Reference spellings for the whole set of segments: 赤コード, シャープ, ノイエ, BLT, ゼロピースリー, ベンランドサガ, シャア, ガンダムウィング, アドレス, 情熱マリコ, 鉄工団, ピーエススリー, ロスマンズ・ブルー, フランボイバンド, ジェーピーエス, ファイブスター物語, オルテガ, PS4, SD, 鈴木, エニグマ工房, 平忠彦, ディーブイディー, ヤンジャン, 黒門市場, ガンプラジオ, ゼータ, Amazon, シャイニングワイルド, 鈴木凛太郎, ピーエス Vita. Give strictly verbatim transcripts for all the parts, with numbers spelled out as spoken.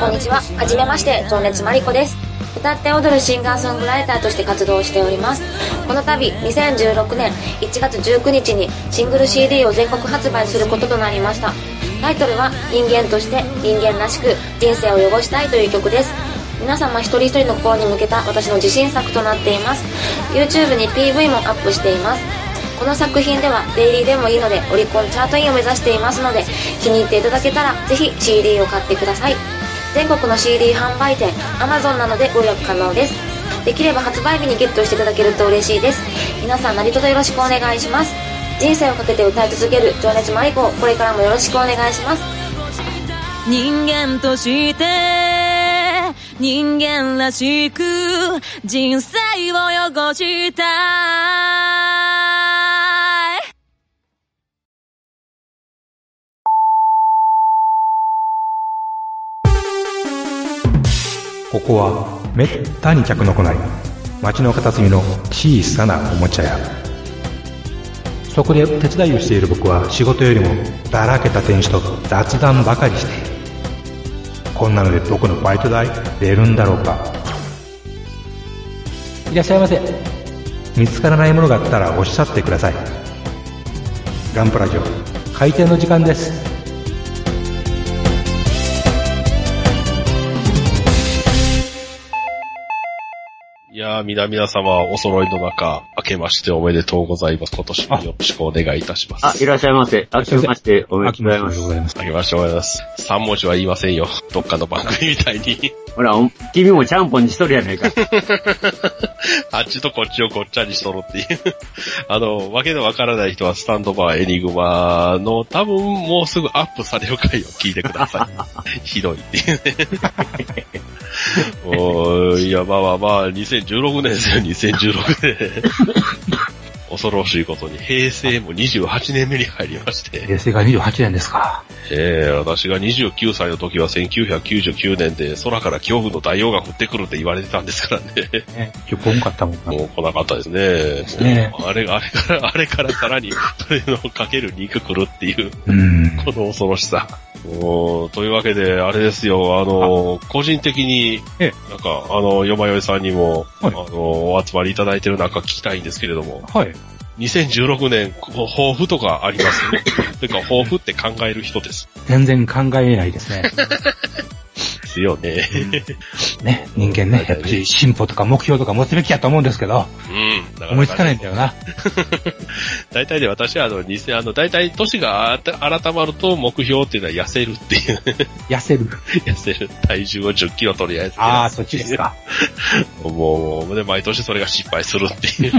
こんにちは。はじめまして、情熱マリコです。歌って踊るシンガーソングライターとして活動しております。この度、にせんじゅうろくねんいちがつじゅうくにちにシングル シーディー を全国発売することとなりました。タイトルは、人間として人間らしく人生を汚したいという曲です。皆様一人一人の心に向けた私の自信作となっています。YouTube に ピーブイ もアップしています。この作品ではデイリーでもいいのでオリコンチャートインを目指していますので、気に入っていただけたらぜひ シーディー を買ってください。全国の シーディー 販売店 Amazon などでご予約可能です。できれば発売日にゲットしていただけると嬉しいです。皆さん何卒よろしくお願いします。人生をかけて歌い続ける情熱マリコをこれからもよろしくお願いします。人間として人間らしく人生を汚したい。ここはめったに客の来ない町の片隅の小さなおもちゃ屋。そこで手伝いをしている僕は仕事よりもだらけた店主と雑談ばかりして、こんなので僕のバイト代出るんだろうか。いらっしゃいませ。見つからないものがあったらおっしゃってください。ガンプラジオ開店の時間です。いやー、みな皆様お揃いの中、明けましておめでとうございます。今年もよろしくお願いいたします。あ、いらっしゃいませ。明けましておめでとうございます。明けましておめでとうございます。三文字は言いませんよ。どっかの番組みたいに。ほら、君もちゃんぽんにしとるやないか。あっちとこっちをこっちゃにしとろっていう。あの、わけのわからない人はスタンドバーエニグマの多分もうすぐアップされる回を聞いてください。ひどいっていうね。おー、いや、まあまあまあ、にせんじゅうろくねんですよ、にせんじゅうろくねん。恐ろしいことに、平成もにじゅうはちねんめに入りまして。平成がにじゅうはちねんですか。ええー、私がにじゅうきゅうさいの時はせんきゅうひゃくきゅうじゅうきゅうねんで空から恐怖の大王が降ってくるって言われてたんですからね。ね、結構多かったもんな。もう来なかったですね。ですね、あれ、あれから、あれからさらに、それのかけるにか来るっていう、うん、この恐ろしさ。おというわけで、あれですよ、あの、あ個人的に、ええ、なんか、あの、よまよいさんにも、はい、あの、お集まりいただいてる中聞きたいんですけれども、はい。にせんじゅうろくねん、抱負とかありますね。というか、抱負って考える人です。全然考えないですね。ですよね。うん、ね、人間ね、やっぱり進歩とか目標とか持つべきやと思うんですけど、うん、なかなか思いつかないんだよな。大体で私はあの、にせん、あの、大体年が改まると目標っていうのは痩せるっていう。痩せる痩せる。体重をじゅっキロとりあえず。ああ、そっちですか。もう、で、毎年それが失敗するっていう。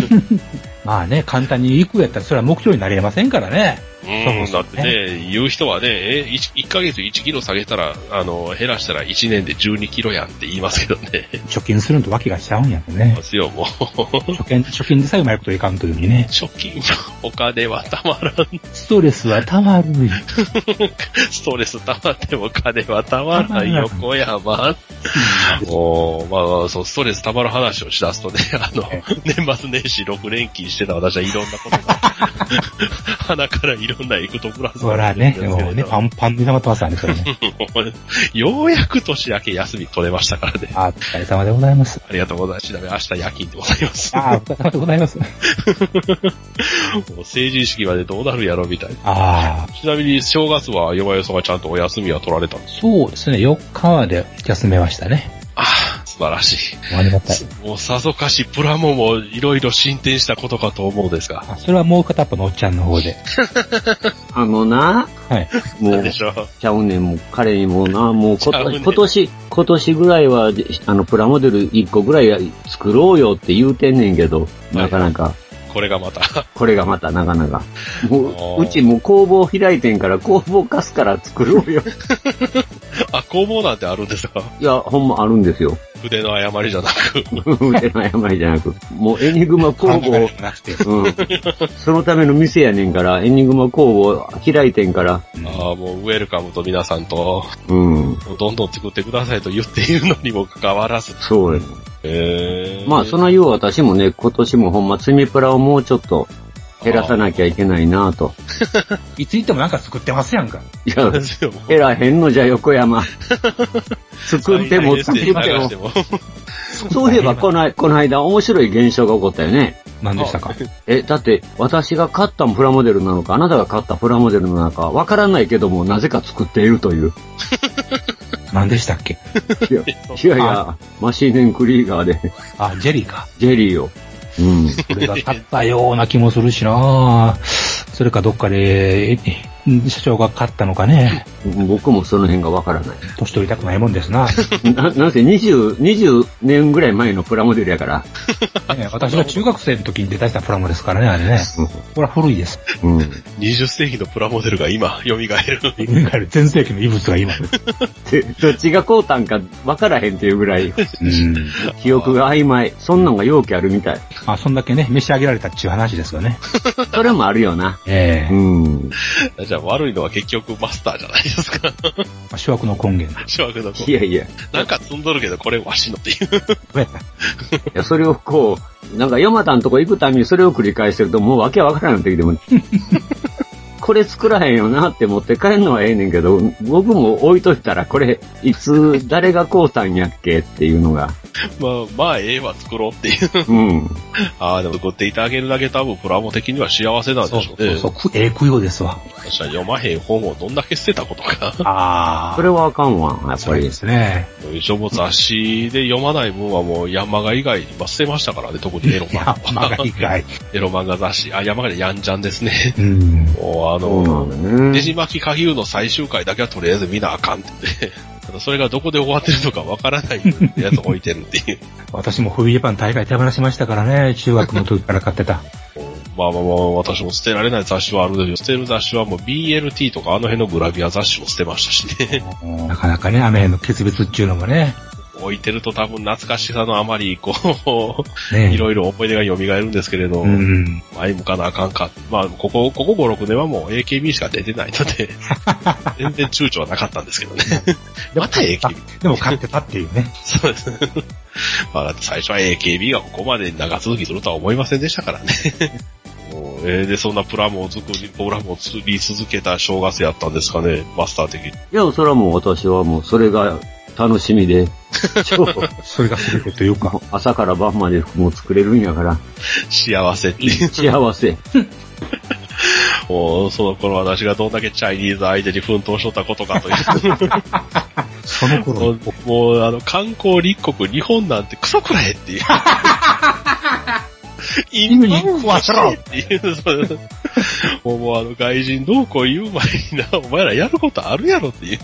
まあね、簡単にいくやったらそれは目標になりませんからね。うん、そうだってね、言う人はね、え、いっかげついちキロ下げたら、あの、減らしたらいちねんでじゅうにキロやんって言いますけどね。貯金するんとわけがしちゃうんやんね。ですよ、もう。貯金、貯金でさえうまいこといかんというにね。貯金、お金はたまらん。ストレスはたまる。ストレスたまっても金はたまらん、横山。もう、まあ、そう、ストレスたまる話をしだすとね、あの、年末年始ろくれんきんしてた私はいろんなことが、鼻からいろんなエクトプラズマ。ほらね、もうね、パンパンに溜まってますからね、それね。ようやく年明け休み取れましたからね。あ、お疲れ様でございます。ありがとうございます。ちなみに明日夜勤でございます。あ、お疲れ様でございます。もう成人式までどうなるやろみたいな。ああ。ちなみに正月はよまよさんがちゃんとお休みは取られたんですか？そうですね、よっかまで休めましたね。ああ、素晴らしい。ありがたい。もうさぞかしプラモもいろいろ進展したことかと思うんですが。あ、それはもう片っぽのおっちゃんの方で。あのな、はい。もう、でしょうちゃうねん、もう彼にもな、もう今年、今年、今年ぐらいは、あの、プラモデルいっこぐらい作ろうよって言うてんねんけど、なかなか。はい、これがまた。これがまた、なかなか。もう、うちもう工房開いてんから、工房貸すから作ろうよ。あ、工房なんてあるんですか？いや、ほんまあるんですよ。腕の誤りじゃなく。腕の誤りじゃなく。もうエニグマ工房、うん、そのための店やねんから、エニグマ工房開いてんから。ああ、もうウェルカムと皆さんと、うん、どんどん作ってくださいと言っているのにもかかわらず。そうです。まあ、そのよう私もね、今年もほんま積みプラをもうちょっと減らさなきゃいけないなぁと。いつ行ってもなんか作ってますやんか。いや、えらへんのじゃ横山。作っても作っても。そういえばこの、この間面白い現象が起こったよね。何でしたか？え、だって私が買ったプラモデルなのか、あなたが買ったプラモデルなのか、わからないけども、なぜか作っているという。何でしたっけ？いやいや、いやマシーネンクリーガーで。あ、ジェリーか。ジェリーを。うん。それが買ったような気もするしなぁ。それかどっかで、社長が買ったのかね。僕もその辺がわからない。年取りたくないもんですな。な、なんせ20、にじゅうねんぐらい前のプラモデルやから。私が中学生の時に出たしたプラモですからね、あれね。これは古いです。うん、にじゅっ世紀のプラモデルが今、蘇る。蘇る。全世紀の遺物が今。どっちがこうたんかわからへんっていうぐらい、うん、記憶が曖昧。そんなんが容器あるみたい。あ、そんだけね、召し上げられたっていう話ですよね。それもあるよな。ええー。うん。じゃあ悪いのは結局マスターじゃないですか。諸悪の根源。諸悪の根源。いやいや。なんか積んどるけどこれわしのっていう。いや、それをこう、なんかヨマタのとこ行くたびにそれを繰り返してるともうわけわからない時でも、これ作らへんよなって持って帰るのはええねんけど、僕も置いといたらこれ、いつ誰がこうたんやっけっていうのが。まあ、まあ、ええわ、作ろうっていう。うん。ああ、でも、作っていただけるだけ多分、プラモ的には幸せなんでしょうね。そうそうそう、ええ供養ですわ。私は読まへん本をどんだけ捨てたことか。ああ。それはあかんわ、やっぱりですね。一応もう雑誌で読まない分はもう、ヤンマガ以外に捨てましたからね、特にエロ漫画。ヤンマガ以外。エロ漫画雑誌。あ、ヤンマガでヤンジャンですね。うん。もう、あの、ねじ巻き鍵の最終回だけはとりあえず見なあかんって。それがどこで終わってるのかわからないやつ置いてるっていう。私もホビージャパン大会手放しましたからね、中学の時から買ってた。まあまあまあ、私も捨てられない雑誌はあるんだけど、捨てる雑誌はもう ビーエルティー とかあの辺のグラビア雑誌も捨てましたしね。なかなかね、あの辺の決別っていうのもね。置いてると多分懐かしさのあまり、こう、ね、いろいろ思い出が蘇るんですけれど、うん、前向かなあかんか。まあ、ここ、ここご、ろくねんはもう エーケービー しか出てないので、全然躊躇はなかったんですけどね。また エーケービー。でも買ってたっていうね。そうです。まあ、だって最初は エーケービー がここまで長続きするとは思いませんでしたからね。えー、で、そんなプラモを作り、プラモを作り続けた正月やったんですかね、マスター的に。いや、それはもう私はもうそれが、楽しみで。それがすることよく朝から晩までもう作れるんやから。幸せっていう。幸せ。もう、その頃私がどんだけチャイニーズ相手に奮闘しとったことかという。その頃もう、もう、あの、観光立国日本なんてクソくらえっていう。インドに壊しろっていう。もう、もうあの外人どうこう言う前にな、お前らやることあるやろっていう。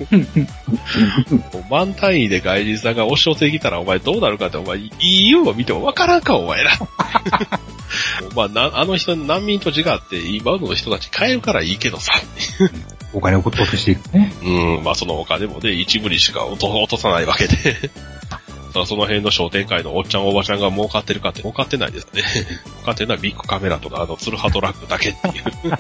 もう満単位で外人さんが押し寄せてきたらお前どうなるかって、お前 イーユー を見てもわからんか、お前ら。まあな、あの人難民と違って今の人たち買えるからいいけどさ。お金を落としていくね。うん、まあそのお金もね、一部にしか落と、落とさないわけで。その辺の商店街のおっちゃんおばちゃんが儲かってるかって儲かってないですね。儲かってるのはビッグカメラとかあのツルハトラックだけっていう。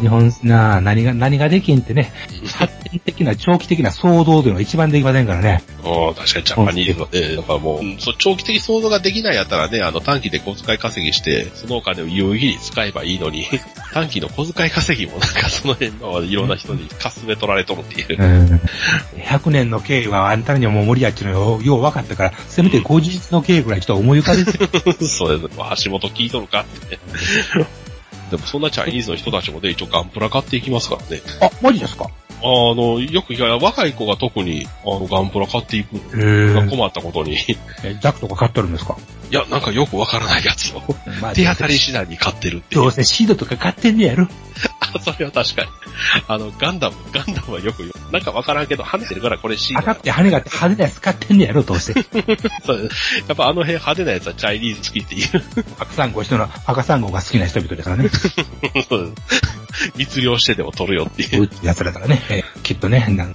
日本なあ何が何ができんってね、発展的な長期的な騒動というのが一番できませんからね。あ、確かにジャパニーズはね、だからもう、うん、そう長期的騒動ができないやったらね、あの短期で小遣い稼ぎしてそのお金を有意義に使えばいいのに、短期の小遣い稼ぎもなんかその辺のいろんな人にかすめ取られとるっていう。うん、ひゃくねんの経営はあんたにはもう無理やっていうのをよう分かったから、せめて後日の経営ぐらいちょっと思い浮かべて。そうです。橋本聞いとるかってね。でもそんなチャイニーズの人たちもね、一応ガンプラ買っていきますからね。あ、マジですか？あの、よく、いや、若い子が特に、あの、ガンプラ買っていくのが困ったことに。え、ザクとか買ってるんですか？いや、なんかよくわからないやつを、まあ、手当たり次第に買ってるっていう。どうせシードとか買ってんねやろ。あ、それは確かに。あの、ガンダム、ガンダムはよく、なんかわからんけど、跳ねてるからこれシード。赤くて跳ねがあって派手なやつ買ってんねやろ、どうせ。そうやっぱあの辺派手なやつはチャイニーズ好きっていう。赤サンゴ人の、赤サンゴが好きな人々ですからね。そうです。密漁してでも取るよっていう。やつらだからね。えー、きっとね、なん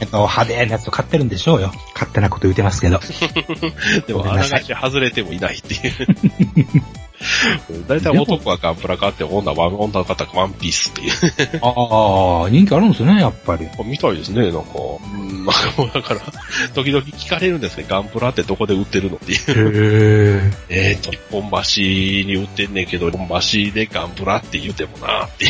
えっと、派手なやつを買ってるんでしょうよ。勝手なこと言ってますけど。でも、あながち外れてもいないっていう。だいたい男はガンプラ買って、女は女の方はワンピースっていう。ああ、人気あるんですね、やっぱり。みたいですね、なんか。うんうん、まあもうだから、時々聞かれるんですね。ガンプラってどこで売ってるのっていう。えーと、一本橋に売ってんねんけど、一本橋でガンプラって言うてもなってい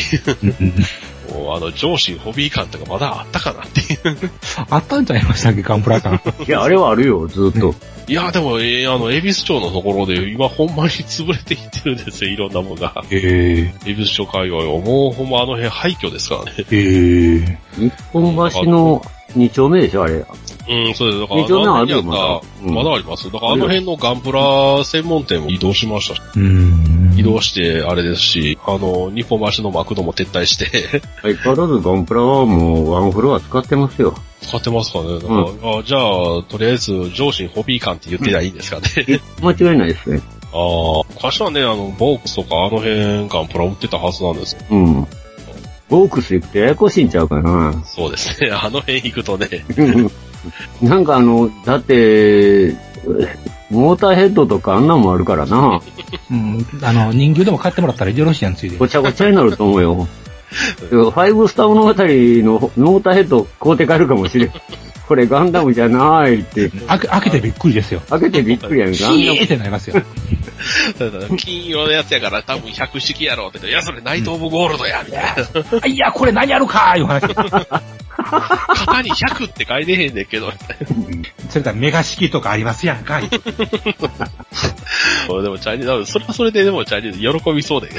う。もうあの、上司ホビー感とかまだあったかなっていう。あったんちゃいましたっけ、ガンプラ感。いや、あれはあるよ、ずっと。ね、いや、でも、えー、あの、恵比寿町のところで、今ほんまに潰れていってるんですよ、いろんなものが。恵比寿町界隈は、もうほんまあの辺廃墟ですからね。えー、一本橋のに丁目でしょ、あれ。うん、そうです。だから、あの辺にあった、まだあります。だから、あの辺のガンプラ専門店も移動しましたし、うん、移動して、あれですし、あの、日本橋のマクドも撤退して。相変わらずガンプラはもうワンフロア使ってますよ。使ってますかね。だから、うん、あじゃあ、とりあえず、上司にホビー感って言ってりゃいいんですかね。うん、間違いないですね。ああ、昔はね、あの、ボークスとかあの辺ガンプラ売ってたはずなんですよ。うん。ボークス行くとややこしいんちゃうかな。そうですね。あの辺行くとね。なんかあの、だって、モーターヘッドとかあんなもあるからな。うん、あの、人形でも買ってもらったらよろしいやん、ついで。ごちゃごちゃになると思うよ。ファイブスター物語のモーターヘッド買うて帰るかもしれん。これガンダムじゃないって。開け、開けてびっくりですよ。開けてびっくりやん、ガンダム。キーってなりますよ。金色のやつやから多分百式やろうって言って、いや、それナイトオブゴールドや、みたいな。いや、これ何やるかーいう話。型にひゃくって書いてへんねんけど、それからメガ式とかありますやんかい。でもチャイニーズ、それはそれででもチャイニーズ喜びそうでね。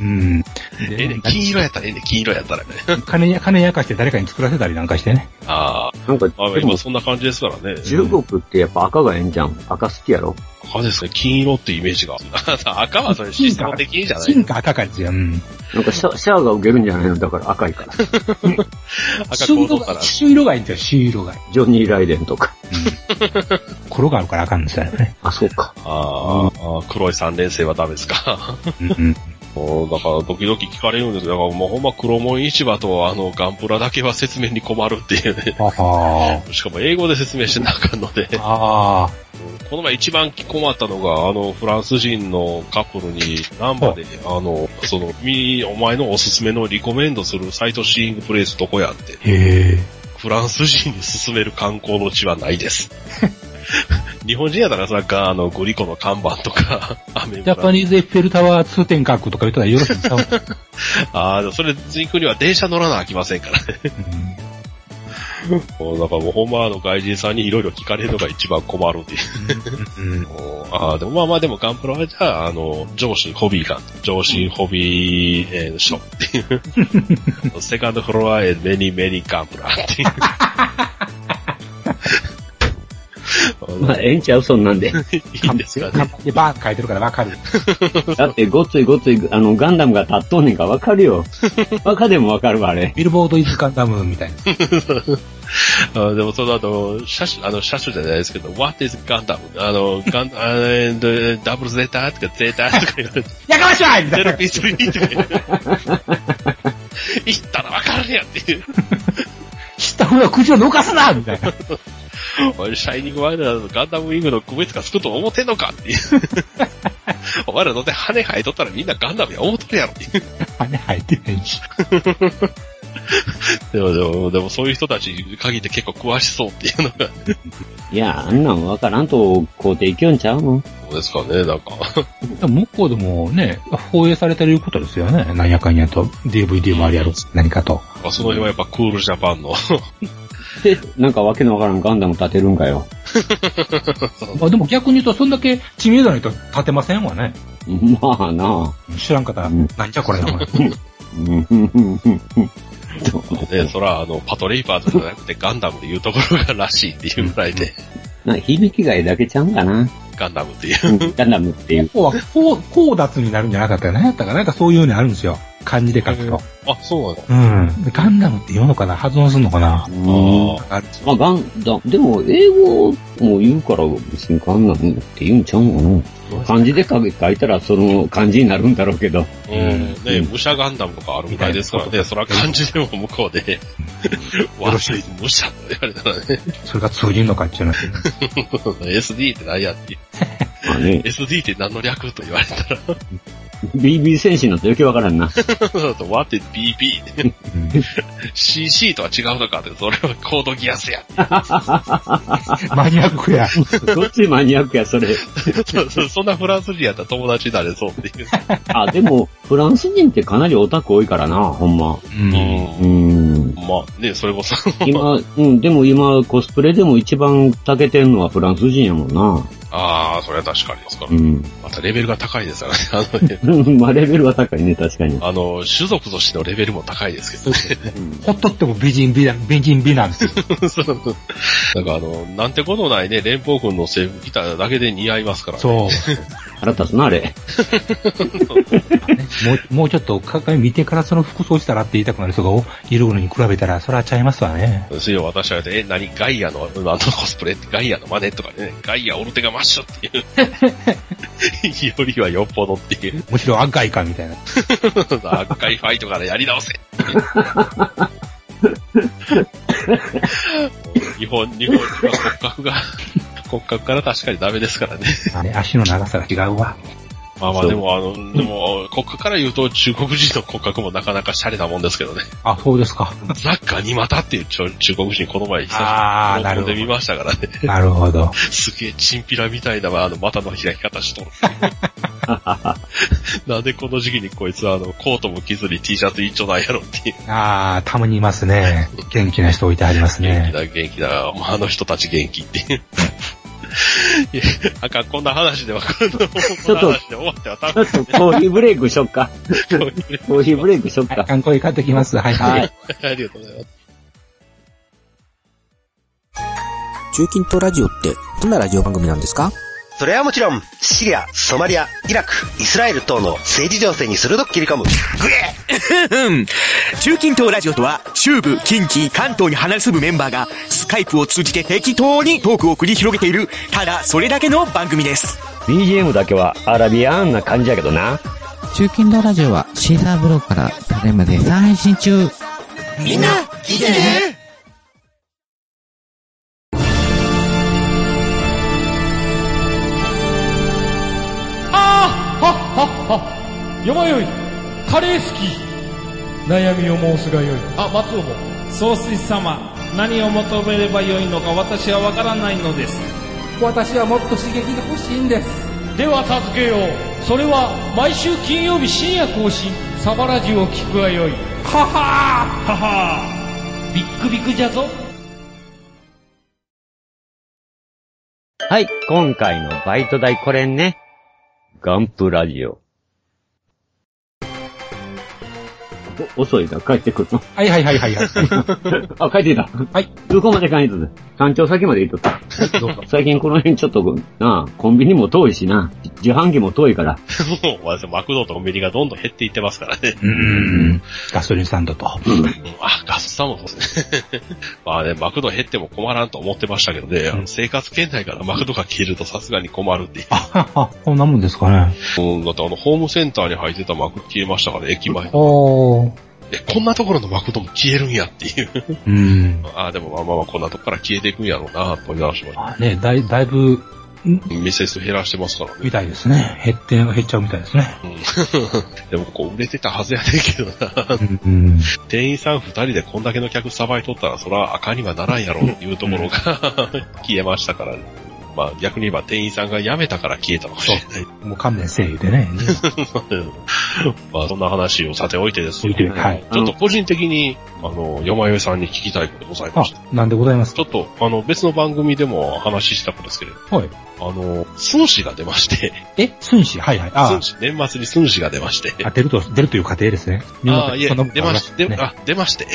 うん。でええね、金色やったらええね、金色やったらね。金や、金やかして誰かに作らせたりなんかしてね。ああ。なんか、今そんな感じですからね。中国ってやっぱ赤がええんじゃん。赤好きやろ。赤ですね、金色ってイメージが。赤はそれシステム的じゃない。金か赤かじゃん。なんかシャ、シャアが受けるんじゃないのだから赤いから。赤コードから。朱色がいいんだよ、朱色がいい。ジョニー・ライデンとか。黒があるから赤んですよね。あ、そうか。ああ、黒い三連星はダメですか。うんうんもうだから、ドキドキ聞かれるんですけど、だからもうほんま黒門市場とあの、ガンプラだけは説明に困るっていうね。しかも英語で説明してなあかんので。あこの前一番困ったのが、あの、フランス人のカップルに、ナンバーで、あの、その、み、お前のおすすめのリコメンドするサイトシーイングプレイスどこやって。へフランス人に勧める観光の地はないです。日本人やったらさ、あの、ゴリコの看板とか、アメジャパニーズエッフェルタワー通天閣とか言ったらよろしいですかああ、それ、人口には電車乗らなあきませんからね。もうなんかもうほんまあの外人さんにいろいろ聞かれるのが一番困るんで。ああ、でもまあまあでもガンプラはじゃあ、あの、上司ホビー館、上司ホビー、えー、ショップっていう。セカンドフロアへメニメニガンプラっていう。まあ、ええんちゃうそんなんで。いいんですかね。で、バー書いてるからわかる。だって、ごついごつい、あの、ガンダムが立っとんねんからわかるよ。バカでもわかるわ、あれ。ビルボードイズガンダムみたいな。あでも、その後、車種、あの、車種じゃないですけど、What is Gundam? あの、ガンダム、ダブルゼータとかゼータとか言われて。やかましわいみたいな。ゼロピースリーとか言われて。言ったらわかるやんっていう。知ったふうは口を逃すなみたいな。お前シャイニングワイルドのガンダムウィングの区別がつくと思ってんのかっていうお前らので羽生えとったらみんなガンダムや思うとるやろっていう羽生えてへんしでもでもでもそういう人たち限って結構詳しそうっていうのがいやあんなんわからんとこうでいきよんちゃうのそうですかねなんかでも向こうでもね放映されてることですよねなんやかんやと ディーブイディー もあるやろ何かとその辺はやっぱクールジャパンので、なんかわけのわからんガンダム立てるんかよ。まあでも逆に言うと、そんだけ知名度ないと立てませんわね。まあなあ知らんかったら、うん、なんじゃこれな、これ。で、そら、あの、パトレイバーズじゃなくてガンダムでいうところがらしいっていうぐらいで。な、響きがいだけちゃうんかな。ガンダムっていう。ガンダムっていう。ここは、こう、こう脱になるんじゃなかったよね。やったかなんかそういうのあるんですよ。漢字で書くと。あ、そうなのうん。ガンダムって言うのかな発音するのかなうん。あ、ガンダム、でも英語も言うから別にガンダムって言うんちゃうのかな漢字で書いたらその漢字になるんだろうけど。うん。ね武者ガンダムとかあるみたいですからね。そら漢字でも向こうで、悪い武者って言われたらね。それが通じるのかって言うの。エスディー って何やって。まあね、エスディー って何の略と言われたら。ビービー 戦士になって余計わからんな。What is ビービー?シーシー とは違うのかって、それはコードギアスや。マニアックや。どっちマニアックや、それ。そ, そ, そんなフランス人やったら友達だね、そうっていう。あ、でも、フランス人ってかなりオタク多いからな、ほんま。うん。うん。まあね、それこそ。今、うん、でも今、コスプレでも一番長けてんのはフランス人やもんな。ああ、それは確かにですから、うん。またレベルが高いですからね。あのねまあレベルは高いね、確かに。あの、種族としてのレベルも高いですけどね。ほっとっても美人美男、美人美なんですよ。そう。なんかあの、なんてことないね、連邦軍の制服着ただけで似合いますからね。そう。腹立つな、あれ。もう、もうちょっと、鏡見てからその服装したらって言いたくなる人がいるのに比べたら、それはちゃいますわね。ですよ、私は、え、何、ガイアの、あのコスプレってガイアの真似とかね、ガイアオルテガマッシュっていう。よりはよっぽどっていう。むしろ赤いかみたいな。赤いファイトからやり直せ。日本、日本は骨格が、骨格から確かにダメですからね。あれ、足の長さが違うわ。まあまあでもあの、でも骨格から言うと中国人の骨格もなかなかシャレなもんですけどね。あ、そうですか。ザッカニ股っていう中国人この前久々にで見ましたからね。なるほど。すげえチンピラみたいなあの股の開き方しとる。なんでこの時期にこいつはあのコートも着ずに T シャツ一丁なんやろっていう。ああ、たまにいますね。元気な人置いてありますね。元気だ元気だ。あの人たち元気っていう。いや、あかん、こんな話では、こんな話で終わっては多分。ちょっとコーヒーブレイクしよっか。コーヒーブレイクしよっか。あかん、コーヒー買ってきます。はいはい。ありがとうございます。中近東ラジオって、どんなラジオ番組なんですか？それはもちろん、シリア、ソマリア、イラク、イスラエル等の政治情勢に鋭く切り込む。グレー中近東ラジオとは、中部、近畿、関東に離れ住むメンバーが、スカイプを通じて適当にトークを繰り広げている、ただそれだけの番組です。ビージーエム だけはアラビアンな感じやけどな。中近東ラジオは、シーサーブログから誰まで配信中。みんな、聞いてね。よまよい、カレー好き。悩みを申すがよい。あ、松尾も。総帥様、何を求めればよいのか私はわからないのです。私はもっと刺激が欲しいんです。では助けよう。それは毎週金曜日深夜更新、サバラジを聞くがよい。ははーははービックビックじゃぞ。はい、今回のバイト代これね。ガンプラジオ。お、遅いな、帰ってくるの。はいはいはいはい、はい。あ、帰っていた。はい。空港まで帰っとった。山頂先まで行っとった。どうか最近この辺ちょっと、なあ、コンビニも遠いしな。自販機も遠いから。もう、私、マクドとコンビニがどんどん減っていってますからね。うん。ガソリンスタンドと。うん。あ、ガソスタンドとですね。まあね、マクド減っても困らんと思ってましたけどね、うん、あの生活圏内からマクドが消えるとさすがに困るっていう。あ、あ、こんなもんですかね。うん、だってあの、ホームセンターに入ってたマクド消えましたから、ね、駅前。おー。え、こんなところのマクドも消えるんやっていう。うん。ああ、でもまあまあまあ、こんなとこから消えていくんやろうな、と思い直しました。あね、だい、だいぶ、店数減らしてますからね。みたいですね。減って、減っちゃうみたいですね。うん。でもこう、売れてたはずやねんけどな。うん。店員さん二人でこんだけの客さばいとったら、そら赤にはならんやろ、っていうところが消えましたからね。まあ逆に言えば店員さんが辞めたから消えたのかもしれない。もう勘弁せえでね。まあそんな話をさておいてですね。はい。ちょっと個人的に、あの、よまよいさんに聞きたいことございました。あ、なんでございますか？ちょっと、あの、別の番組でも話したことですけれど。はい。あの、スンシが出まして。え？スンシ？はいはい。ああ。年末にスンシが出まして。あ、出ると、出るという過程ですね。ああ、いえ、出まして、あ、出まして。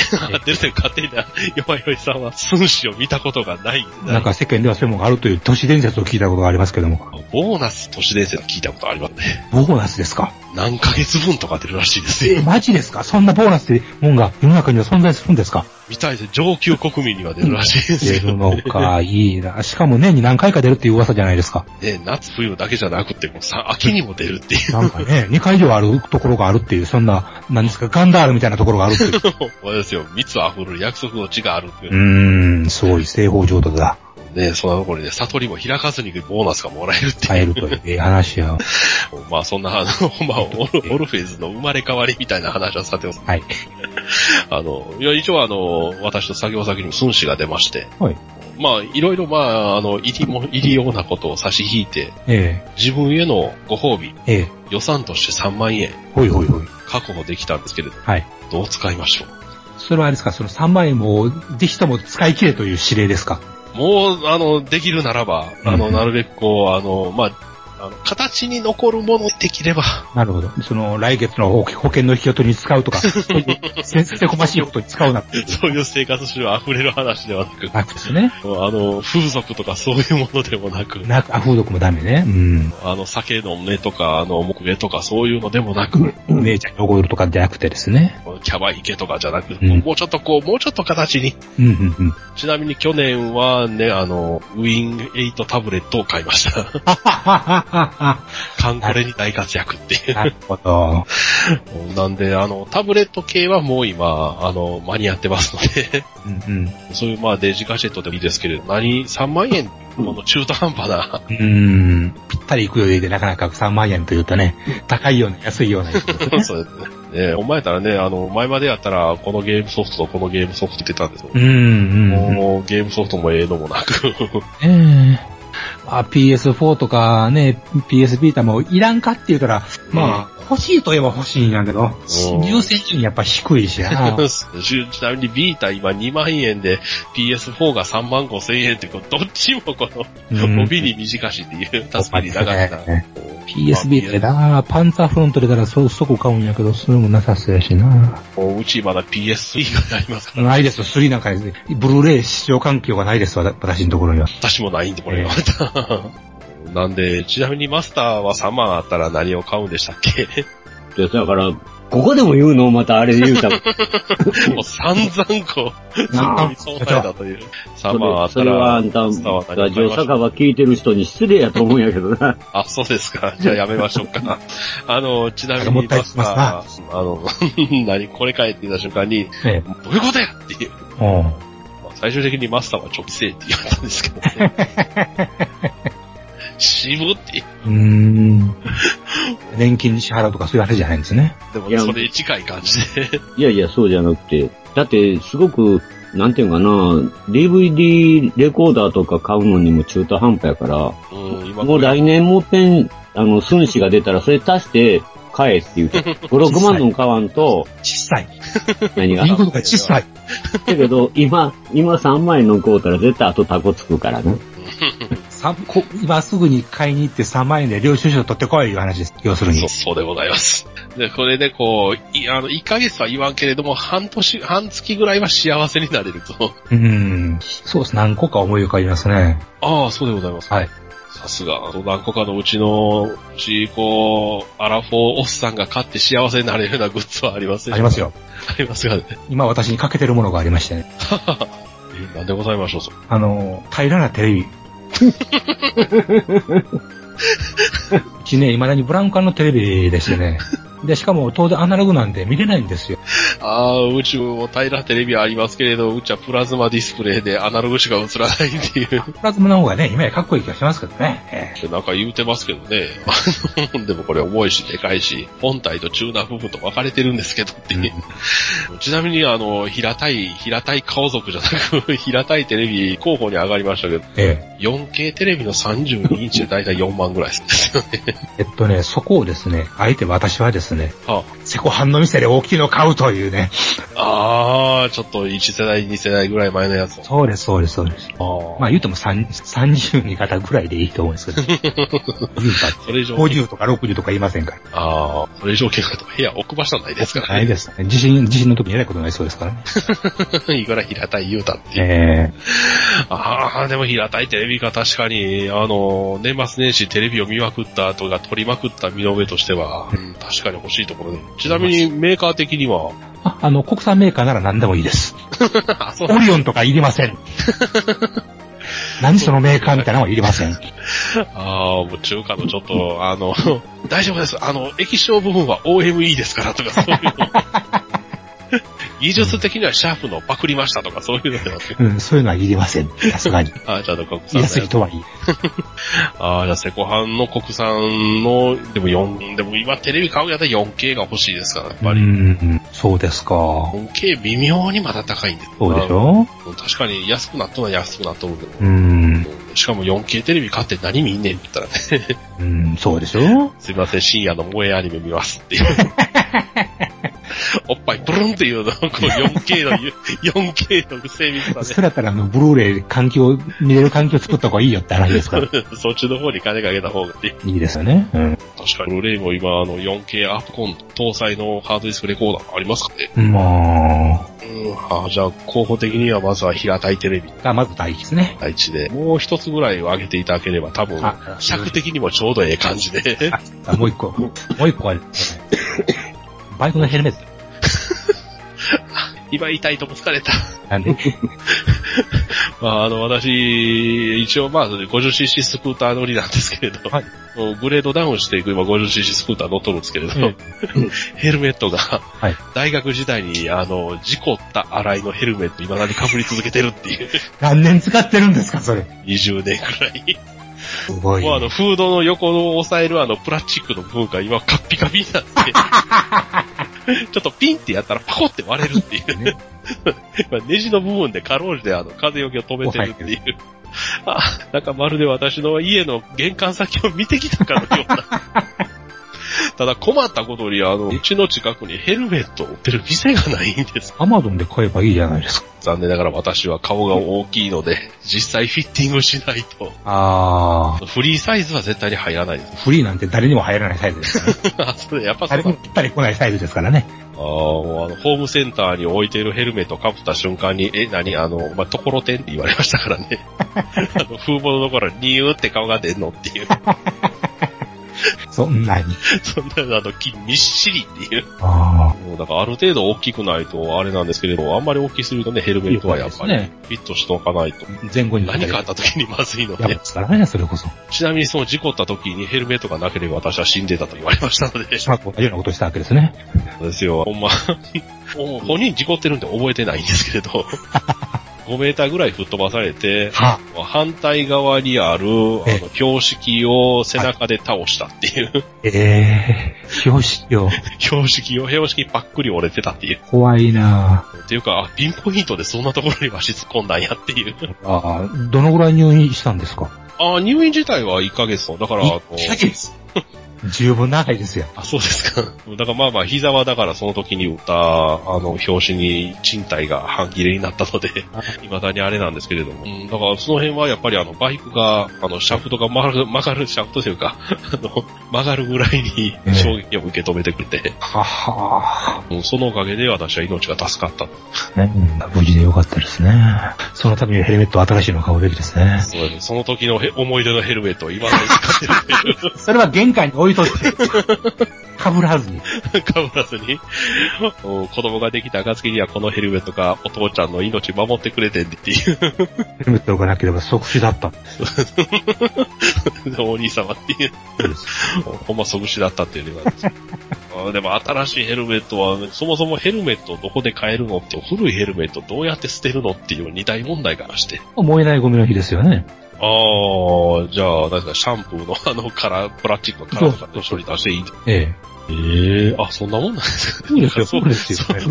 出るという過程で、よまよいさんはスンシを見たことがない。なんか世間ではそういうものがあるという都市伝説を聞いたことがありますけども。ボーナス都市伝説を聞いたことありますね。ボーナスですか？何ヶ月分とか出るらしいですよ。え、マジですか？そんなボーナスってもんが世の中には存在するんですか？みたいで上級国民には出るらしいですよ。出るのか、いいな。しかも年に何回か出るっていう噂じゃないですか。ね、夏冬だけじゃなくてもさ、秋にも出るっていう。なんかね、にかい以上あるところがあるっていう、そんな、何ですか、ガンダールみたいなところがあるっていう。そうですよ。蜜あふれる約束の地があるっていう。うーん、すごい、西方浄土だ。ね、そんなところで悟りも開かずにボーナスがもらえるっていう。入るという、ええ話や。まあそんな、あの、まあオル、オルフェーズの生まれ変わりみたいな話はさておき。はい。あの、いや、一応あの、私と作業先にも寸志が出まして。はい。まあ、いろいろ、まあ、あの、入りも、入りようなことを差し引いて、ええ、自分へのご褒美、ええ、予算としてさんまんえん、ほいほいほい、確保できたんですけれど、はい、どう使いましょう。それはあれですか、そのさんまんえんも、ぜひとも使い切れという指令ですか。もう、あの、できるならば、あの、なるべくこう、あの、まあ、あの形に残るものできれば。なるほど。その、来月の保険の引き落とりに使うとか、そういう、せっこましいことに使うなって。そういう生活習は溢れる話ではなく。なくですね。あの、風俗とかそういうものでもなく。なく、あ、風俗もダメね。うん。あの、酒飲めとか、あの、木毛とかそういうのでもなく。姉ちゃんにおごるとかじゃなくてですね。キャバ池とかじゃなく、うん、もうちょっとこう、もうちょっと形に。うんうんうん。ちなみに去年はね、あの、ウィンエイトタブレットを買いました。ははは。カンコレに大活躍っていう。なるほど。なんで、あの、タブレット系はもう今、あの、間に合ってますのでうん、うん、そういう、まあ、デジガジェットでもいいですけれど、何、さんまんえんこの中途半端な。うん。ぴったりいくようで、なかなかさんまんえんというとね、高いような、安いような、ね。そうですね。ねお前やったらね、あの、前までやったら、このゲームソフトとこのゲームソフトって言ってたんですよ。うん、うん。もう、ゲームソフトもええのもなく、えー。まあ、ピーエスフォー とかね、ピーエス Vitaもいらんかって言うから、まあ、欲しいといえば欲しいんだけど、優先順位やっぱ低いしな。ちなみに Vita 今にまんえんで ピーエスフォー がさんまんごせんえんって、どっちもこの、帯に短しっていう、確かに長いな。ピーエス Vita でな、パンツァーフロントでたらそこ買うんやけど、それもなさそうやしな。うちまだ ピーエススリー がありますから。ないですよ、スリーなんかですね。ブルーレイ視聴環境がないです、私のところには。私もないんで、これが。なんで、ちなみにマスターはさんまんあったら何を買うんでしたっけ？いや、だから、ここでも言うのをまたあれで言うたもん。もう散々こう、ずっと見そうだという。さんまんあったら。それはあんた、ラジオ酒場聞いてる人に失礼やと思うんやけどな。あ、そうですか。じゃあやめましょうか。あの、ちなみにマスター、あの、何これ買えって言った瞬間に、ええ、どういうことやっていう。最終的にマスターは直性って言われたんですけどね。絞って。うーん。年金支払うとかそういうあれじゃないんですね。でも、ね、それに近い感じで。いやいや、そうじゃなくて。だって、すごく、なんていうかな、ディーブイディー レコーダーとか買うのにも中途半端やから、うん、もう来年もっぺん、あの、寸志が出たらそれ足して、買えって言うて、ご、ろくまんの買わんと、小さい。何が言うことか小さい。だけど、今、今さんまんえんの買うたら絶対後タコつくからね。今すぐに買いに行ってさんまんえんで領収書取ってこいいう話です。要するに。そう、そうでございます。で、これでこう、い、あの、いっかげつは言わんけれども、半年、半月ぐらいは幸せになれると。うん。そうです。何個か思い浮かびますね。ああ、そうでございます。はい。さすが、何個かのうちの、うち、こう、アラフォーおっさんが買って幸せになれるようなグッズはありますね。ありますよ。ありますがね。今私に欠けてるものがありましてね。なんでございましょう、それ。あの、平らなテレビ。うちね、未だにブラウン管のテレビでしてね。で、しかも当然アナログなんで見れないんですよ。ああ、うちも平らテレビはありますけれど、うちはプラズマディスプレイでアナログしか映らないっていう。プラズマの方がね、今やかっこいい気がしますけどね。なんか言うてますけどね。でもこれ重いし、でかいし、本体とチューナー部分と分かれてるんですけどって、ね。うん、ちなみにあの、平たい、平たい顔族じゃなく、平たいテレビ候補に上がりましたけど、ええ、よんケー テレビのさんじゅうにインチでだいたいよんまんぐらいですよね。えっとね、そこをですね、あえて私はですね、ね、はあ、セコハンの店で大きいのを買うというね。ああ、ちょっといち世代に世代ぐらい前のやつ。そうです、そうです、そうです。あまあ言うてもさんじゅうに型ぐらいでいいと思うんですけど。それ以上ごじゅうとかろくじゅうとか言いませんから。ああ、それ以上計画と部屋置く場所ないですからね。ないです。地震、地震の時にやらないことないそうですからね。いくら平たい言うたっていう。えー、ああ、でも平たいテレビか確かに、あの、年末年始テレビを見まくったとか撮りまくった身の上としては、うん、確かに欲しいところで。ちなみにメーカー的には、あ、あの、国産メーカーなら何でもいいです。オリオンとかいりません。何そのメーカーみたいなのはいりません。ああ、もう中華のちょっと、あの、大丈夫です。あの、液晶部分は オーエムイー ですからとかそういうの。技術的にはシャープのパクりましたとかそういうのでは、うん、うん、そういうのは言えません。さすがに。ああ、じゃあ、国産。安いとはいえ。ああ、じゃあ、セコハンの国産の、でもよん、でも今テレビ買うやったら よんケー が欲しいですから、やっぱり。うん、そうですか。よんケー 微妙にまだ高いんです。そうでしょ？確かに安くなったのは安くなったもんけど。うん。しかも よんケー テレビ買って何見んねんって言ったらね。うん、そうでしょ？すいません、深夜の萌えアニメ見ますっていう。おっぱいブルンっていうの、こう よんケー の、よんケー の精密さね。それだったら、あの、ブルーレイ環境、見れる環境作った方がいいよって話ですから。そっちの方に金かけた方がいい。いいですよね。うん。確かに、ブルーレイも今、あの、よんケー アップコン搭載のハードディスクレコーダーありますかね。まあ。うん、あ、じゃあ、候補的にはまずは平たいテレビ。あ、まず第一ですね。第一で。もう一つぐらいを上げていただければ、多分、尺的にもちょうどええ感じで。あ、もう一個。もう一個ある。バイクのヘルメット。今痛いとも疲れた。なんでまあ、あの、私、一応まあ、ごじゅうシーシー スクーター乗りなんですけれど、はい、グレードダウンしていく今 ごじゅうシーシー スクーター乗っとるんですけれど、うん、ヘルメットが、はい、大学時代に、あの、事故った洗いのヘルメット、未だに被り続けてるっていう。何年使ってるんですか、それ。にじゅうねんくらい。すごい、ね。もうあの、フードの横を押さえるあの、プラスチックの部分が今、カッピカピになって、ちょっとピンってやったらパコって割れるっていうね。ネジの部分でかろうじてあの風よけを止めてるっていう。あ、なんかまるで私の家の玄関先を見てきたかのような。ただ困ったことにあのうちの近くにヘルメットを売ってる店がないんです。Amazon で買えばいいじゃないですか。残念ながら私は顔が大きいので、実際フィッティングしないと。ああ。フリーサイズは絶対に入らないです。フリーなんて誰にも入らないサイズですからね。あ、それやっぱそう。誰もぴったり来ないサイズですからね。ああ、もうあの、ホームセンターに置いているヘルメットをかぶった瞬間に、え、何あの、まあ、ところてんって言われましたからね。あの、風貌の頃に、にゅーって顔が出んのっていう。そんなにそんなにあの、き、みっしりっていう。ああ。もうだからある程度大きくないとあれなんですけれど、あんまり大きすぎるとね、ヘルメットはやっぱり、ね、フィットしておかないと。前後に何かあった時にまずいので。やっぱりね、それこそ。ちなみにその事故った時にヘルメットがなければ私は死んでたと言われましたので。まあ、同じようなことしたわけですね。そうですよ。ほんま、本人事故ってるんで覚えてないんですけれど。ごメーターぐらい吹っ飛ばされて、はあ、反対側にある、あの、標識を背中で倒したっていう。えー、標識を。標識を、標識パックリ折れてたっていう。怖いなぁ。っていうか、ピンポイントでそんなところに足突っ込んだんやっていう。ああ、どのぐらい入院したんですか？ああ、入院自体はいっかげつの、だから、いっかげつ十分長いですよ。あ、そうですか。だからまあまあ、膝はだからその時に打った、あの、表紙に賃貸が半切れになったので、未だにあれなんですけれども。うん、だからその辺はやっぱりあの、バイクが、あの、シャフトが曲がる、曲がる、シャフトというか、あの、曲がるぐらいに衝撃を受け止めてくれて。ははぁ。そのおかげで私は命が助かった。ね、無事でよかったですね。そのためにヘルメット新しいの買うべきですね。そうですね。その時の思い出のヘルメットを今まで使ってるという。それは限界に置いとって。かぶらずに。かぶらずに。子供ができた暁にはこのヘルメットがお父ちゃんの命守ってくれてんっていう。ヘルメットがなければ即死だった。お兄様っていう。ほんま即死だったっていうのが。でも新しいヘルメットは、そもそもヘルメットをどこで買えるのって、古いヘルメットどうやって捨てるのっていう二大問題があして。燃えないゴミの日ですよね。ああ、じゃあ、なんかシャンプーのあのカラー、プラスチックのカラーとかの処理出していいんだ。ええ。ええー、あ、そんなもんなんですかね。そうそう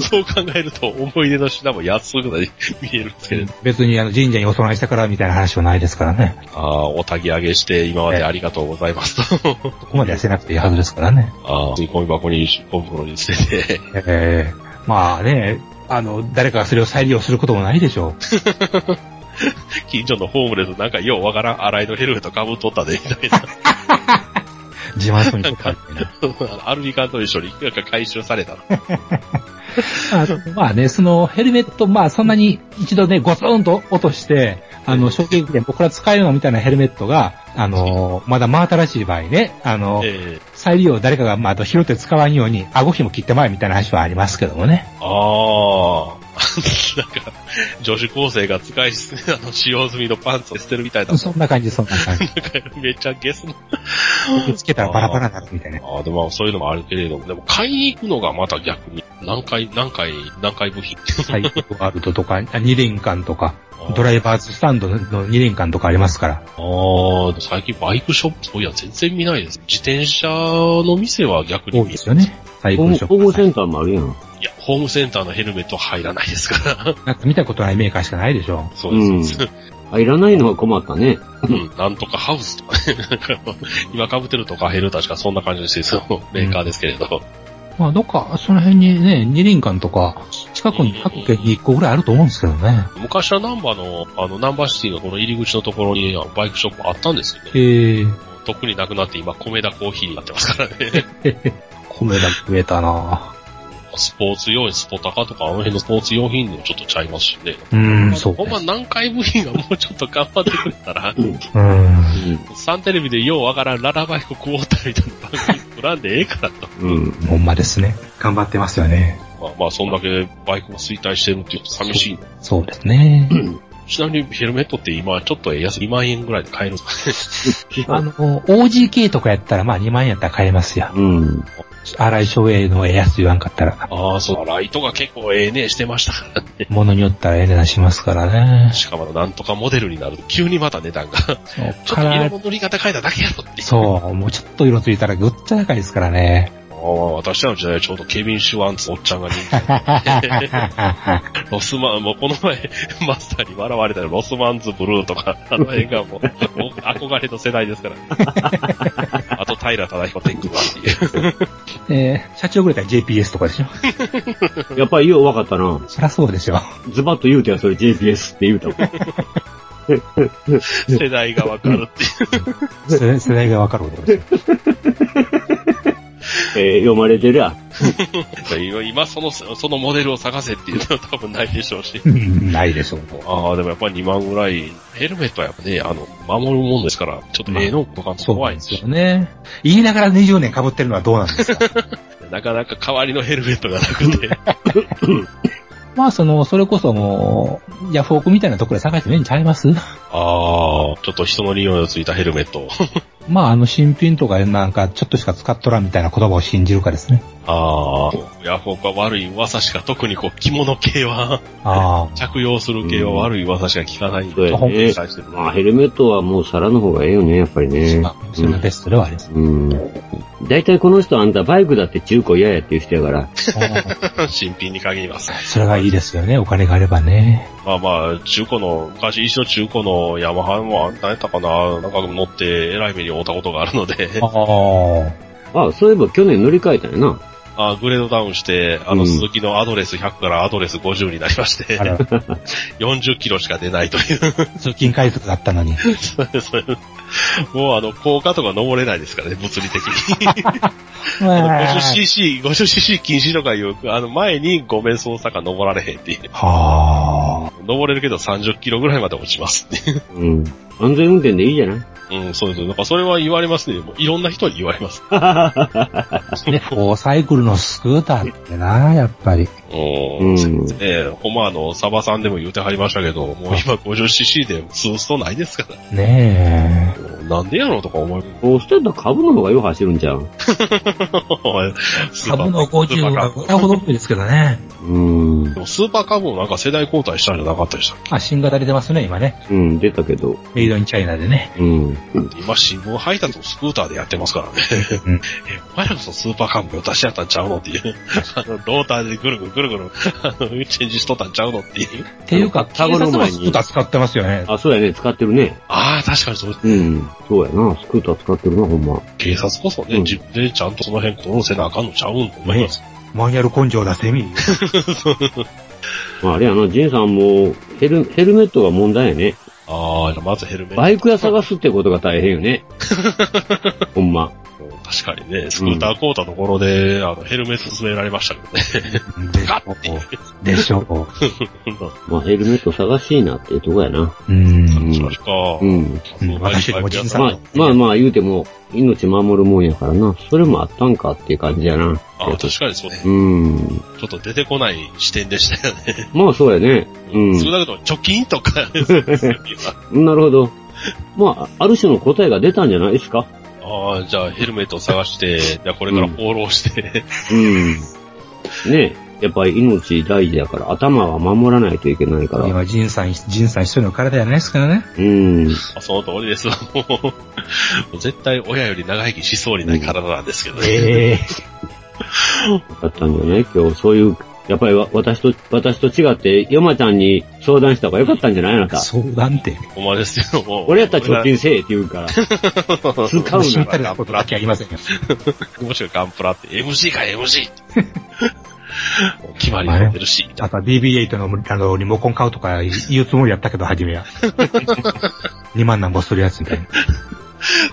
そう考えると思い出の品も安くなり見えるんですけれど。別にあの神社にお供えしたからみたいな話はないですからね。ああ、おたぎ上げして今までありがとうございますと。ここまで痩せなくていいはずですからね。ああ、吸い込み箱に、お袋に捨てて。ええー、まあね、あの、誰かがそれを再利用することもないでしょう。近所のホームレスなんかようわからん洗いのヘルメットかぶっとったで、みたいな。自慢そうにとったみたいな。アルミ缶と一緒になんか回収されたの。あのまあね、そのヘルメット、まあそんなに一度ね、ゴツンと落として、あの、衝撃で僕ら使えるのみたいなヘルメットが、あの、まだ真新しい場合ね、あの、えー、再利用誰かがまあ拾って使わんように、顎ひも切ってまえみたいな話はありますけどもね。ああ。なんか、女子高生が使い捨て、あの、使用済みのパンツを捨てるみたいな。そんな感じ、そんな感じ。めっちゃゲスな。つけたらバラバラになるみたいな。ああ、でもそういうのもあるけれども、でも買いに行くのがまた逆に、何回、何回、何回部品って。サイクルワールドとか、にれんかんとか、ドライバーズスタンドのにれんかんとかありますから。ああ、最近バイクショップ、そういや、全然見ないです。自転車の店は逆に。多いですよね。サイクルショップ。ホームセンターもあるやん。いや、ホームセンターのヘルメット入らないですから。なんか見たことないメーカーしかないでしょ。そうです。うん入らないのは困ったね。うん、なんとかハウスとかね。今被ってるとかヘルターしかそんな感じの施設のメーカーですけれど。うん、まあ、どっか、その辺にね、二輪館とか、近くに各県にいっこぐらいあると思うんですけどね。うん、昔はナンバーの、あの、ナンバーシティのこの入り口のところにバイクショップあったんですけどね。へー。特になくなって今、米田コーヒーになってますからね。米田食えたなぁ。スポーツ用品、スポタカとかあの辺のスポーツ用品でもちょっとちゃいますしね。うん、そう。ほんま南海部品がもうちょっと頑張ってくれたら、うん。サンテレビでようわからんララバイを食おうたみたいな番組取らんでええからと。うん、ほんまですね。頑張ってますよね。まあ、まあ、そんだけバイクが衰退してるっていうと寂しい。そう、そうですね。ちなみにヘルメットって今ちょっと安いにまんえんぐらいで買えるんですかね。あの、オージーケー とかやったらまあにまんえんやったら買えますよ。うん。荒井翔英のええやつ言わんかったら。ああ、そう、ライトが結構ええねえしてましたからね。ものによったらええ値段しますからね。しかもなんとかモデルになる。急にまた値段が。ちょっと色の塗り方変えただけやろって。そう、もうちょっと色ついたらぐっちゃ高いですからね。ああ、私らの時代はちょうどケビン・シュワンツおっちゃんが人気。ロスマン、もうこの前、マスターに笑われたロスマンズ・ブルーとか、あの映画も、もう憧れの世代ですから、ね。あと、平忠彦テックマンっていう。えー、社長ぐらいから ジェーピーエス とかでしょ。やっぱりよう分かったな。そりゃそうでしょ。ズバッと言うてはそれ ジェーピーエス って言うたもん。世代が分かるっていう。世代が分かることでしょ。えー、読まれてるや。今その、そのモデルを探せっていうのは多分ないでしょうし。ないでしょう。ああ、でもやっぱりにまんぐらい。ヘルメットはやっぱね、あの、守るもんですから、ちょっと芸能とか怖いんですよ。そうですよね。言いながらにじゅうねん被ってるのはどうなんですか。なかなか代わりのヘルメットがなくて。まあ、その、それこそもう、ヤフオクみたいなところで探して目にちゃいます？ああ、ちょっと人の利用のついたヘルメット。まあ、あの、新品とかなんか、ちょっとしか使っとらんみたいな言葉を信じるかですね。ああ、ヤフオクは悪い噂しか、特にこう、着物系は、あ着用する系は悪い噂しか聞かないんで、うんえー、まあ、ヘルメットはもう皿の方がええよね、やっぱりね。まあ、それがベストではあります。うん。大体この人あんたバイクだって中古嫌やっていう人やから。新品に限ります。それがいいですよね、お金があればね。まあまあ、中古の、昔一緒中古のヤマハも何やったかな、なんか乗って偉い目に遭ったことがあるので。ああ。あ、そういえば去年乗り換えたんやな。ああ、グレードダウンして、あの、鈴木のアドレスひゃくからアドレスごじゅうになりまして、うん、よんじゅっキロしか出ないという。通勤快速だったのに。そうです。もうあの、高架とか登れないですからね、物理的に。ごじゅっシーシー、ごじゅっシーシー 禁止とかいう、あの、前にご面相坂登られへんっていう。はぁ。登れるけどさんじゅっキロぐらいまで落ちますって。うん。安全運転でいいじゃない？うん、そうです。なんかそれは言われますね。いろんな人に言われます。ね、こうサイクルのスクーターってな、やっぱり。うん。ええ、ほんまあの、サバさんでも言うてはりましたけど、もう今 ごじゅっシーシー で通すとないですから。ねえ。なんでやろうとか思います。そうしてんの株の方がよく走るんちゃう株のごじゅうがごほどっぽいですけどね。うん。でもスーパー株もなんか世代交代したんじゃなかったでしたっけ？あ、新型出てますね、今ね。うん、出たけど。メイドインチャイナでね。うん。今、新聞配達をスクーターでやってますからね。うん、え、お前らこそスーパーカンプを出し合ったんちゃうのっていう。あの、ローターでぐるぐるぐるぐる、あの、チェンジしとったんちゃうのっていう。っていうか、タブの前に。スクーター使ってますよね。あ、そうやね、使ってるね。ああ、確かにそう。うん。そうやな、スクーター使ってるな、ほんま。警察こそね、うん、自分でちゃんとその辺コントロールせなあかんのちゃうんと思います。マニュアル根性出せみ。まあ、あれやな、ジンさんも、ヘル、ヘルメットが問題やね。ああ、まずヘルメット。バイク屋探すってことが大変よね。ほんま。確かにね、スクーター買うたところで、うん、あのヘルメット勧められましたけどね。でしょう。でしょう。まあヘルメット探しいなっていうとこやな。うん。探しか。うん。私のおじさん。まあ、まあまあ言うても命守るもんやからな。それもあったんかっていう感じやな。ああ確かにそうね。うん。ちょっと出てこない視点でしたよね。まあそうやね。うん。そうだけど貯金とか。なるほど。まあある種の答えが出たんじゃないですか。ああ、じゃあヘルメットを探して、じゃあこれから放浪して。うん。うん、ねえ、やっぱり命大事だから、頭は守らないといけないから。今、仁さん、仁さん一人の体じゃないですからね。うん。その通りです。もう絶対親より長生きしそうにない体なんですけどね。ええー。よかったんじゃない今日、そういう、やっぱりわ私と、私と違って、山ちゃんに相談した方がよかったんじゃないのか。相談って。お前ですよ、もう。俺やったら貯金せえって言うから。使うなら。しっかりなことだけありませんよ。もしくはガンプラって、エムシー か エムシー! 決まりになってるし。あとは ディービーエイト の、あの、リモコン買うとか言うつもりやったけど、初めは。にまんなんぼするやつみたいな。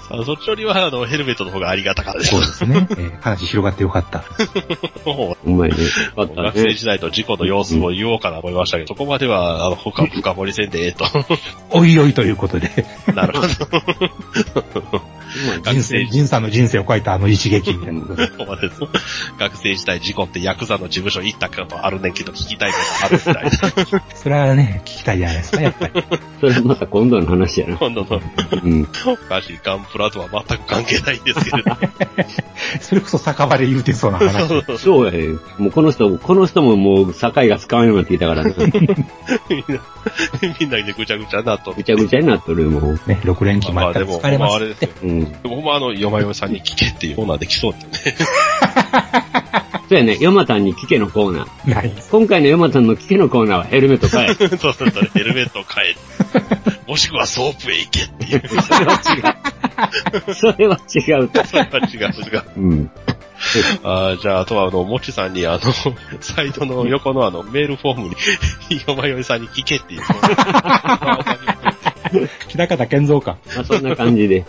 さあそっちよりはあのヘルメットの方がありがたかったです。そうですね。えー、話広がってよかった。うまいね。学生時代と事故の様子を言おうかなと思いましたけど、うん、そこまではあの他深掘りせんでええと。おいおいということで。なるほど。人生、人さんの人生を変えたあの一撃みたいな。学生時代事故ってヤクザの事務所行ったことあるねんけど聞きたいことあるみたいな。それはね聞きたいじゃないですかやっぱり。それはまた今度の話やな。今度の。うん。おかしい。ガンプラとは全く関係ないんですけれど。それこそ酒場で言うてそうな話。そうやね。もうこの人、この人ももう境が使わないようになってきたからね。みんな、みんなでぐちゃぐちゃになっとる。ぐちゃぐちゃになっとる、もう。ね、ろく連休まったら疲れますって。まあ、まあ、あれですよ。うん。でもほんまあの、ヨマヨさんに聞けっていうコーナーできそうだよね。そうやね、ヨマさんに聞けのコーナー。ない。今回のヨマさんの聞けのコーナーはヘルメット買え。そうそうそう、ヘルメット買え。もしくはソープへ行けっていう。それは違う。それは違うと。それは違う、違う。うん。あじゃあ、あとは、あの、もちさんに、あの、サイトの横のあの、メールフォームに、よまよいさんに聞けっていう。平方健三か。まあ、そんな感じで。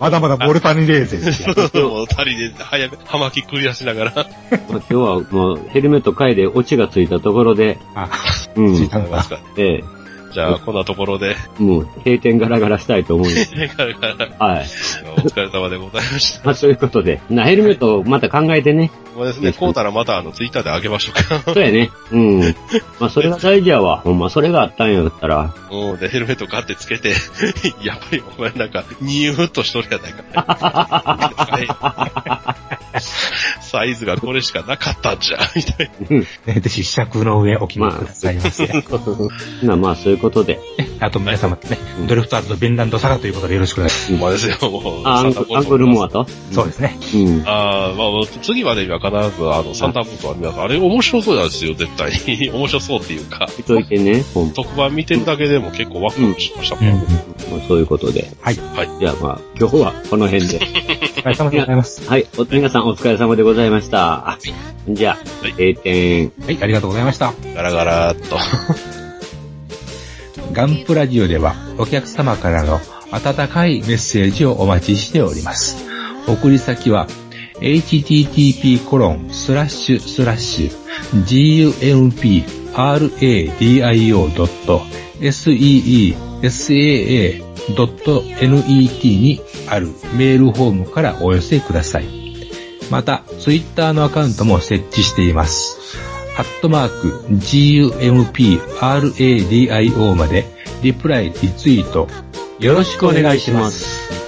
まだまだボルタニレーゼですよ。そうそう、足りで、早め、はまき繰り出しながら。今日はもう、ヘルメット替えで、オチがついたところで。あ、うん。ついたのか。ええ。じゃあ、こんなところで。もう、閉店ガラガラしたいと思うんです。閉店ガラガラ。はい。お疲れ様でございました。まあ、そういうことで。な、ヘルメットをまた考えてね。そうですね。こうたらまた、あの、ツイッターであげましょうか。そうやね。うん。まあ、それが大事やわ。ほんま、それがあったんやったら。うん。で、ヘルメットガッてつけて、やっぱりお前なんか、ニューっとしとるやないか。サイズがこれしかなかったんじゃ、みたいな。ね、で、試着の上お気持ちくださいませ。まあ、まあ、そういうことで。あと、皆様ね、うん、ドリフターズとベンランドサガということでよろしくお願いします。まあですよ、もう。あ、アングルモアとそうですね。うん。ああ、まあ、次までには必ず、あの、サンターボートは皆さん、あれ面白そうなんですよ、絶対に。面白そうっていうか。見といてね。特番見てるだけでも結構ワクワクしましたもん。うんうんうん、そういうことで。はい。はい。じゃあまあ、今日はこの辺で。お疲れ様でございます。はい。お、皆さんお疲れ様でございました。じゃあ、閉店。はい、ありがとうございました。ガラガラーっと。ガンプラジオではお客様からの温かいメッセージをお待ちしております。送り先は エイチティーティーピーコロンスラッシュスラッシュ グンプラジオ ドット セー ドット ネット にあるメールフォームからお寄せください。また、ツイッターのアカウントも設置しています。アットマーク、グンプラジオ まで、リプライ、リツイート、よろしくお願いします。